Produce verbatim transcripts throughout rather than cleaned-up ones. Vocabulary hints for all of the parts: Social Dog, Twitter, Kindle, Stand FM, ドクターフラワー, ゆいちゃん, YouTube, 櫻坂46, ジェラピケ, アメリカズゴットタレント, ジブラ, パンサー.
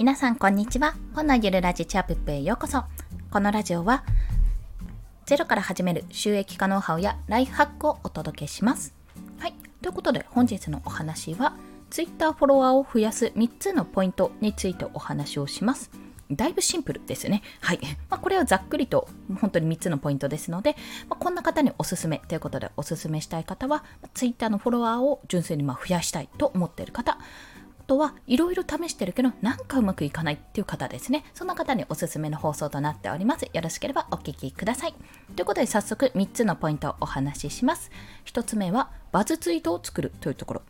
皆さんこんにちは。こんなゆるラジチャプップへようこそ。このラジオはゼロから始める収益化ノウハウやライフハックをお届けします。はい、ということで本日のお話は Twitter フォロワーを増やすみっつのポイントについてお話をします。だいぶシンプルですね。はい、まあ、これをざっくりと本当にみっつのポイントですので、まあ、こんな方におすすめということで、おすすめしたい方は Twitter のフォロワーを純粋にまあ増やしたいと思っている方、あとはいろいろ試してるけどなんかうまくいかないっていう方ですね。そんな方におすすめの放送となっております。よろしければお聞きください。ということで早速みっつのポイントをお話しします。ひとつめはバズツイートを作るというところ。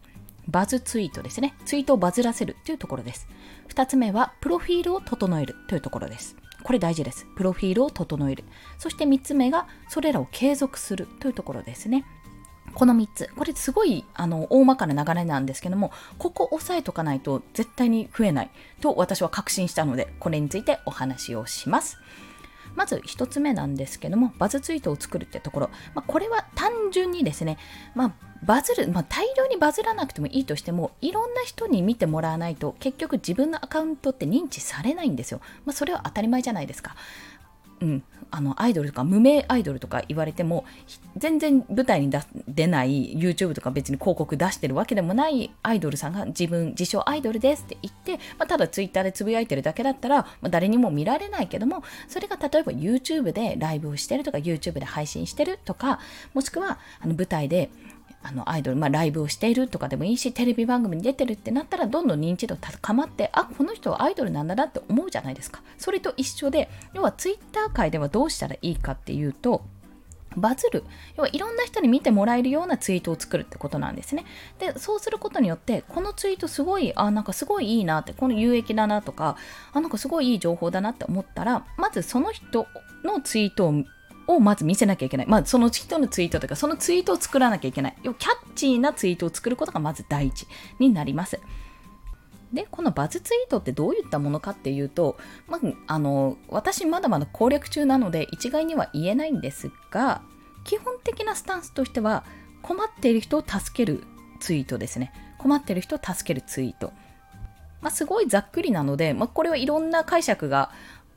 バズツイートですね。ツイートをバズらせるというところです。ふたつめはプロフィールを整えるというところです。これ大事です。プロフィールを整える。そしてみっつめがそれらを継続するというところですね。このみっつ、これすごいあの大まかな流れなんですけども、ここを押さえとかないと絶対に増えないと私は確信したので、これについてお話をします。まずひとつめなんですけども、バズツイートを作るってところ、まあ、これは単純にですね、まあ、バズる、まあ、大量にバズらなくてもいいとしても、いろんな人に見てもらわないと結局自分のアカウントって認知されないんですよ。まあ、それは当たり前じゃないですか。うん、あのアイドルとか無名アイドルとか言われても全然舞台に出ない、 YouTube とか別に広告出してるわけでもないアイドルさんが自分自称アイドルですって言って、まあ、ただ Twitter でつぶやいてるだけだったら、まあ、誰にも見られないけども、それが例えば YouTube でライブをしてるとか YouTube で配信してるとか、もしくはあの舞台であのアイドル、まあ、ライブをしているとかでもいいし、テレビ番組に出てるってなったらどんどん認知度高まって、あ、この人はアイドルなんだなって思うじゃないですか。それと一緒で、要はツイッター界ではどうしたらいいかっていうと、バズる、要はいろんな人に見てもらえるようなツイートを作るってことなんですね。で、そうすることによって、このツイートすごい、あ、なんかすごいいいなって、この有益だなとか、あ、なんかすごいいい情報だなって思ったら、まずその人のツイートををまず見せなきゃいけない、まあ、その人のツイートとかそのツイートを作らなきゃいけない。要はキャッチーなツイートを作ることがまず第一になります。で、このバズツイートってどういったものかっていうと、まあ、あの私まだまだ攻略中なので一概には言えないんですが、基本的なスタンスとしては困っている人を助けるツイートですね。困っている人を助けるツイート、まあ、すごいざっくりなので、まあ、これはいろんな解釈が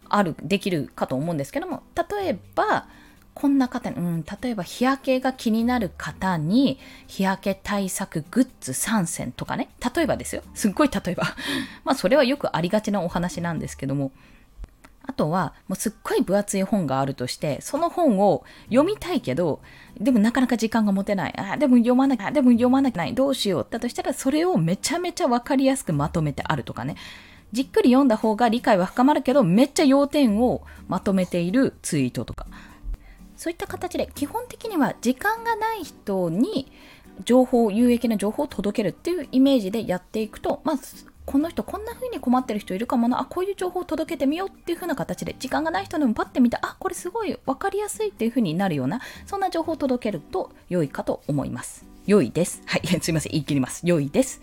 あるできるかと思うんですけども、例えばこんな方に、うん、例えば日焼けが気になる方に日焼け対策グッズさんせんとかね、例えばですよ、すっごい例えばまあそれはよくありがちなお話なんですけども、あとはもうすっごい分厚い本があるとして、その本を読みたいけど、でもなかなか時間が持てない、あでも読まなきゃでも読まなきゃないどうしようだとしたら、それをめちゃめちゃ分かりやすくまとめてあるとかね、じっくり読んだ方が理解は深まるけど、めっちゃ要点をまとめているツイートとか、そういった形で基本的には時間がない人に情報、有益な情報を届けるっていうイメージでやっていくと、まあ、この人こんな風に困ってる人いるかもな、あ、こういう情報を届けてみようっていう風な形で、時間がない人でもパッて見た、あ、これすごい分かりやすいっていう風になるような、そんな情報を届けると良いかと思います。良いです。はい、すいません、言い切ります。良いです。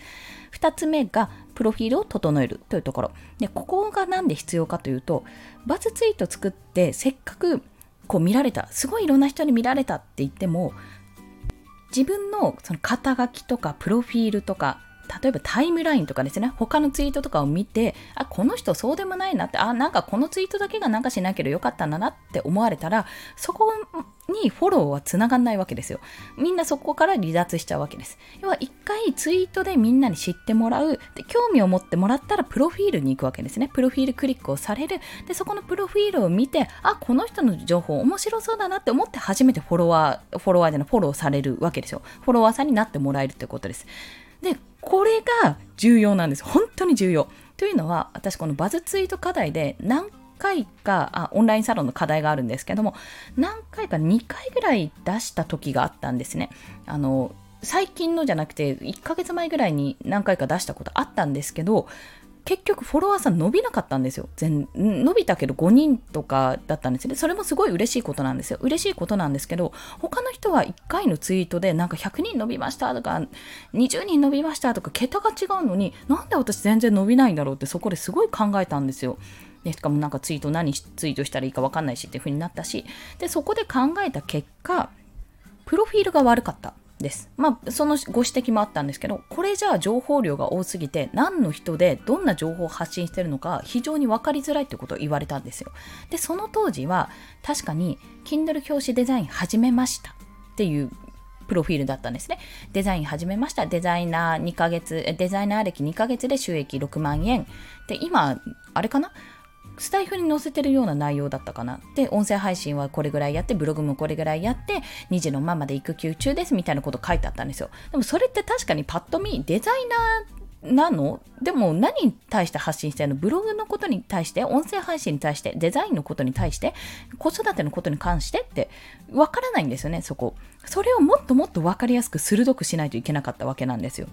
ふたつめがプロフィールを整えるというところで、ここがなんで必要かというと、バズツイート作ってせっかくこう見られた、すごいいろんな人に見られたって言っても、自分のその肩書きとかプロフィールとか、例えばタイムラインとかですね、他のツイートとかを見て、あ、この人そうでもないなって、あ、なんかこのツイートだけがなんかしなければよかったんだなって思われたら、そこにフォローはつながんないわけですよ。みんなそこから離脱しちゃうわけです。要は一回ツイートでみんなに知ってもらう、で興味を持ってもらったらプロフィールに行くわけですね。プロフィールクリックをされる。で、そこのプロフィールを見て、あ、この人の情報面白そうだなって思って初めてフォロワー、フォロワーじゃない、フォローされるわけですよ。フォロワーさんになってもらえるってことです。で、これが重要なんです。本当に重要というのは、私このバズツイート課題で何回かあオンラインサロンの課題があるんですけども、何回かにかいぐらい出した時があったんですね。あの最近のじゃなくていっかげつまえぐらいに何回か出したことあったんですけど、結局フォロワーさん伸びなかったんですよ。全伸びたけどごにんとかだったんですね。それもすごい嬉しいことなんですよ。嬉しいことなんですけど、他の人はいっかいのツイートでなんかひゃくにん伸びましたとかにじゅうにん伸びましたとか桁が違うのに、なんで私全然伸びないんだろうって、そこですごい考えたんですよ。でしかもなんかツイート何ツイートしたらいいか分かんないしっていう風になったし、でそこで考えた結果、プロフィールが悪かったです。まあ、そのご指摘もあったんですけど、これじゃあ情報量が多すぎて何の人でどんな情報を発信しているのか非常に分かりづらいということを言われたんですよ。で、その当時は確かに Kindle 表紙デザイン始めましたっていうプロフィールだったんですね。デザイン始めました。デザイナーにかげつ、デザイナー歴にかげつで収益ろくまんえん。で、今、あれかな?スタイフに載せてるような内容だったかな。で、音声配信はこれぐらいやって、ブログもこれぐらいやって、にじのママで育休中ですみたいなこと書いてあったんですよ。でもそれって確かにパッと見、デザイナーなの?でも何に対して発信してるの?ブログのことに対して、音声配信に対して、デザインのことに対して、子育てのことに関してって分からないんですよね、そこ。それをもっともっと分かりやすく鋭くしないといけなかったわけなんですよ。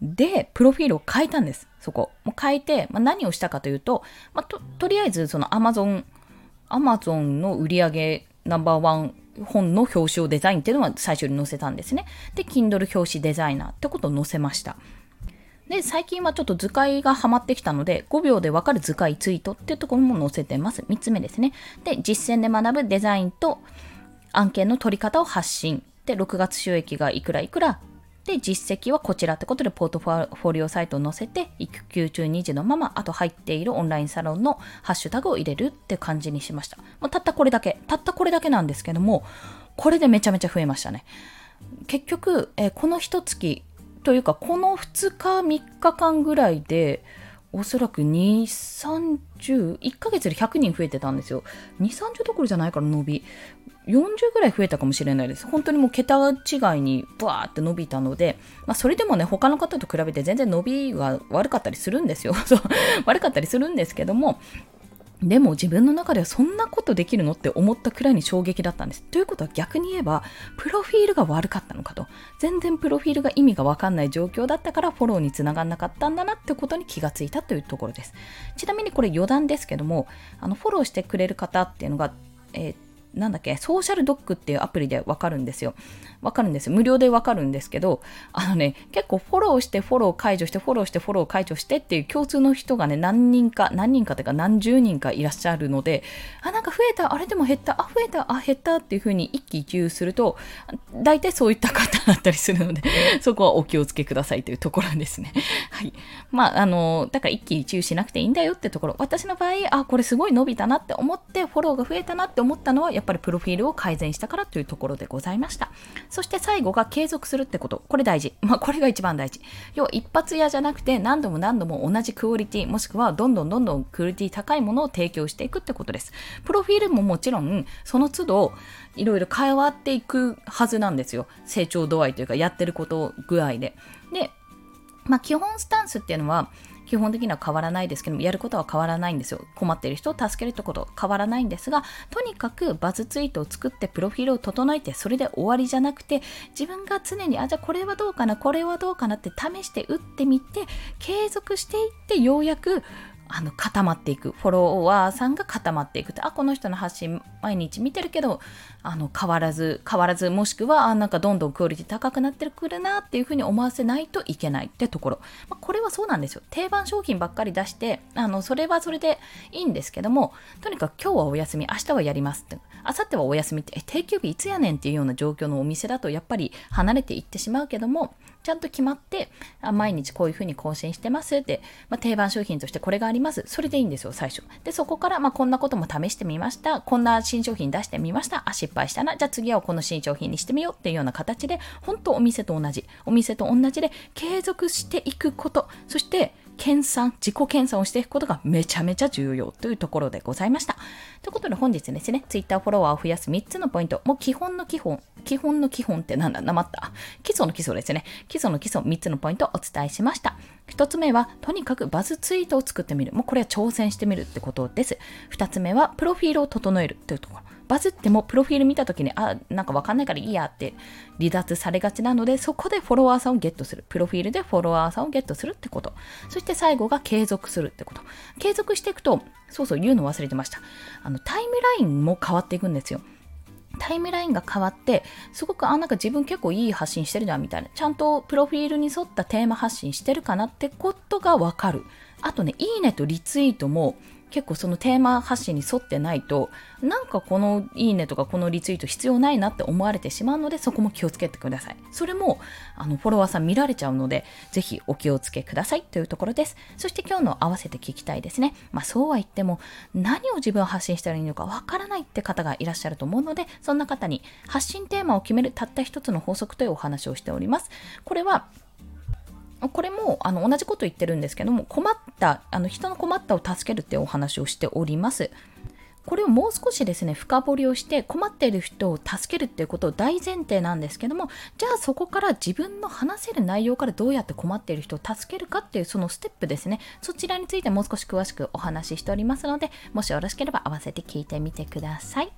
で、プロフィールを変えたんです。そこ。もう変えて、まあ、何をしたかというと、まあ、と, とりあえずその Amazon、Amazon の売り上げナンバーワン本の表紙をデザインっていうのは最初に載せたんですね。で、Kindle 表紙デザイナーってことを載せました。で、最近はちょっと図解がハマってきたので、ごびょうでわかる図解ツイートっていうところも載せてます。みっつめですね。で、実践で学ぶデザインと案件の取り方を発信。で、ろくがつ収益がいくらいくら。で、実績はこちらってことでポートフォリオサイトを載せて、育休中にじのママ、あと入っているオンラインサロンのハッシュタグを入れるって感じにしました。もうたったこれだけ、たったこれだけなんですけども、これでめちゃめちゃ増えましたね。結局、えー、このいちがつというか、このふつかみっかかんぐらいで、おそらくにじゅう、さんじゅう、いっかげつでひゃくにん増えてたんですよ。にじゅう、さんじゅうどころじゃないから伸び。よんじゅうぐらい増えたかもしれないです。本当にもう桁違いにブワーって伸びたので、まあ、それでもね、他の方と比べて全然伸びが悪かったりするんですよ。そう悪かったりするんですけども、でも自分の中ではそんなことできるのって思ったくらいに衝撃だったんです。ということは逆に言えば、プロフィールが悪かったのかと。全然プロフィールが意味がわかんない状況だったからフォローにつながんなかったんだなってことに気がついたというところです。ちなみにこれ余談ですけども、あのフォローしてくれる方っていうのが、えーなんだっけソーシャルドックっていうアプリでわかるんですよ。わかるんですよ。無料でわかるんですけど、あのね、結構フォローしてフォロー解除してフォローしてフォロー解除してっていう共通の人がね、何人か何人かというか何十人かいらっしゃるので、あ、なんか増えた、あれでも減った、あ、増えた、あ、減ったっていう風に一喜一憂すると、大体そういった方だったりするので、そこはお気をつけくださいというところですね。はい。まあ、あの、だから一喜一憂しなくていいんだよってところ。私の場合、あ、これすごい伸びたなって思って、フォローが増えたなって思ったのは、やっぱりプロフィールを改善したからというところでございました。そして最後が継続するってこと。これ大事。まあこれが一番大事。要は一発屋じゃなくて何度も何度も同じクオリティ、もしくはどんどんどんどんクオリティ高いものを提供していくってことです。プロフィールももちろんその都度いろいろ変わっていくはずなんですよ。成長度合いというかやってること具合で。で、まあ基本スタンスっていうのは基本的には変わらないですけども、やることは変わらないんですよ。困っている人を助けるってことは変わらないんですが、とにかくバズツイートを作ってプロフィールを整えて、それで終わりじゃなくて、自分が常に、あ、じゃあこれはどうかな、これはどうかなって試して打ってみて、継続していってようやくあの固まっていく、フォロワーさんが固まっていくと、あ、この人の発信毎日見てるけど、あの変わらず変わらず、もしくはあ、なんかどんどんクオリティ高くなってくるなっていう風に思わせないといけないってところ、まあ、これはそうなんですよ。定番商品ばっかり出して、あのそれはそれでいいんですけども、とにかく今日はお休み、明日はやりますって、明後日はお休みって、え定休日いつやねんっていうような状況のお店だとやっぱり離れていってしまうけども、ちゃんと決まって、あ、毎日こういう風に更新してますって、まあ、定番商品としてこれがあります、それでいいんですよ最初で。そこから、まあ、こんなことも試してみました、こんな新商品出してみました、あ、失敗したな、じゃあ次はこの新商品にしてみようっていうような形で、本当お店と同じお店と同じで継続していくこと、そして検査、自己検査をしていくことがめちゃめちゃ重要というところでございました。ということで本日ですね、ツイッターフォロワーを増やすみっつのポイント、もう基本の基本、基本の基本ってなんだ、なまった。基礎の基礎ですね。基礎の基礎、みっつのポイントをお伝えしました。ひとつめは、とにかくバズツイートを作ってみる。もうこれは挑戦してみるってことです。ふたつめは、プロフィールを整えるというところ。バズってもプロフィール見たときに、あ、なんかわかんないからいいやって離脱されがちなので、そこでフォロワーさんをゲットする。プロフィールでフォロワーさんをゲットするってこと。そして最後が継続するってこと。継続していくと、そうそう言うの忘れてました。あの、タイムラインも変わっていくんですよ。タイムラインが変わって、すごく、あ、なんか自分結構いい発信してるじゃんみたいな、ちゃんとプロフィールに沿ったテーマ発信してるかなってことがわかる。あとね、いいねとリツイートも結構そのテーマ発信に沿ってないと、なんかこのいいねとかこのリツイート必要ないなって思われてしまうので、そこも気をつけてください。それもあのフォロワーさん見られちゃうので、ぜひお気をつけくださいというところです。そして今日の合わせて聞きたいですね。まあそうは言っても何を自分は発信したらいいのかわからないって方がいらっしゃると思うので、そんな方に発信テーマを決めるたった一つの法則というお話をしております。これはこれもあの同じこと言ってるんですけども、困ったあの人の困ったを助けるっていうお話をしております。これをもう少しですね深掘りをして、困っている人を助けるっていうことを大前提なんですけども、じゃあそこから自分の話せる内容からどうやって困っている人を助けるかっていうそのステップですね、そちらについてもう少し詳しくお話ししておりますので、もしよろしければ合わせて聞いてみてください。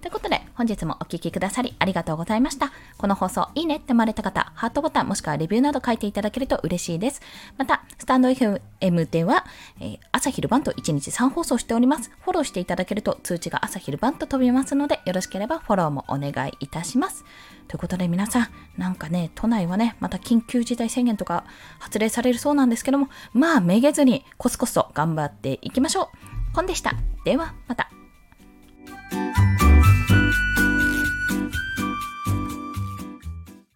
ということで、本日もお聞きくださりありがとうございました。この放送いいねって思われた方、ハートボタンもしくはレビューなど書いていただけると嬉しいです。また、スタンド エフエム では、えー、朝昼晩といちにちさん放送しております。フォローしていただけると通知が朝昼晩と飛びますので、よろしければフォローもお願いいたします。ということで皆さん、なんかね、都内はね、また緊急事態宣言とか発令されるそうなんですけども、まあめげずにコツコツと頑張っていきましょう。本でした。ではまた。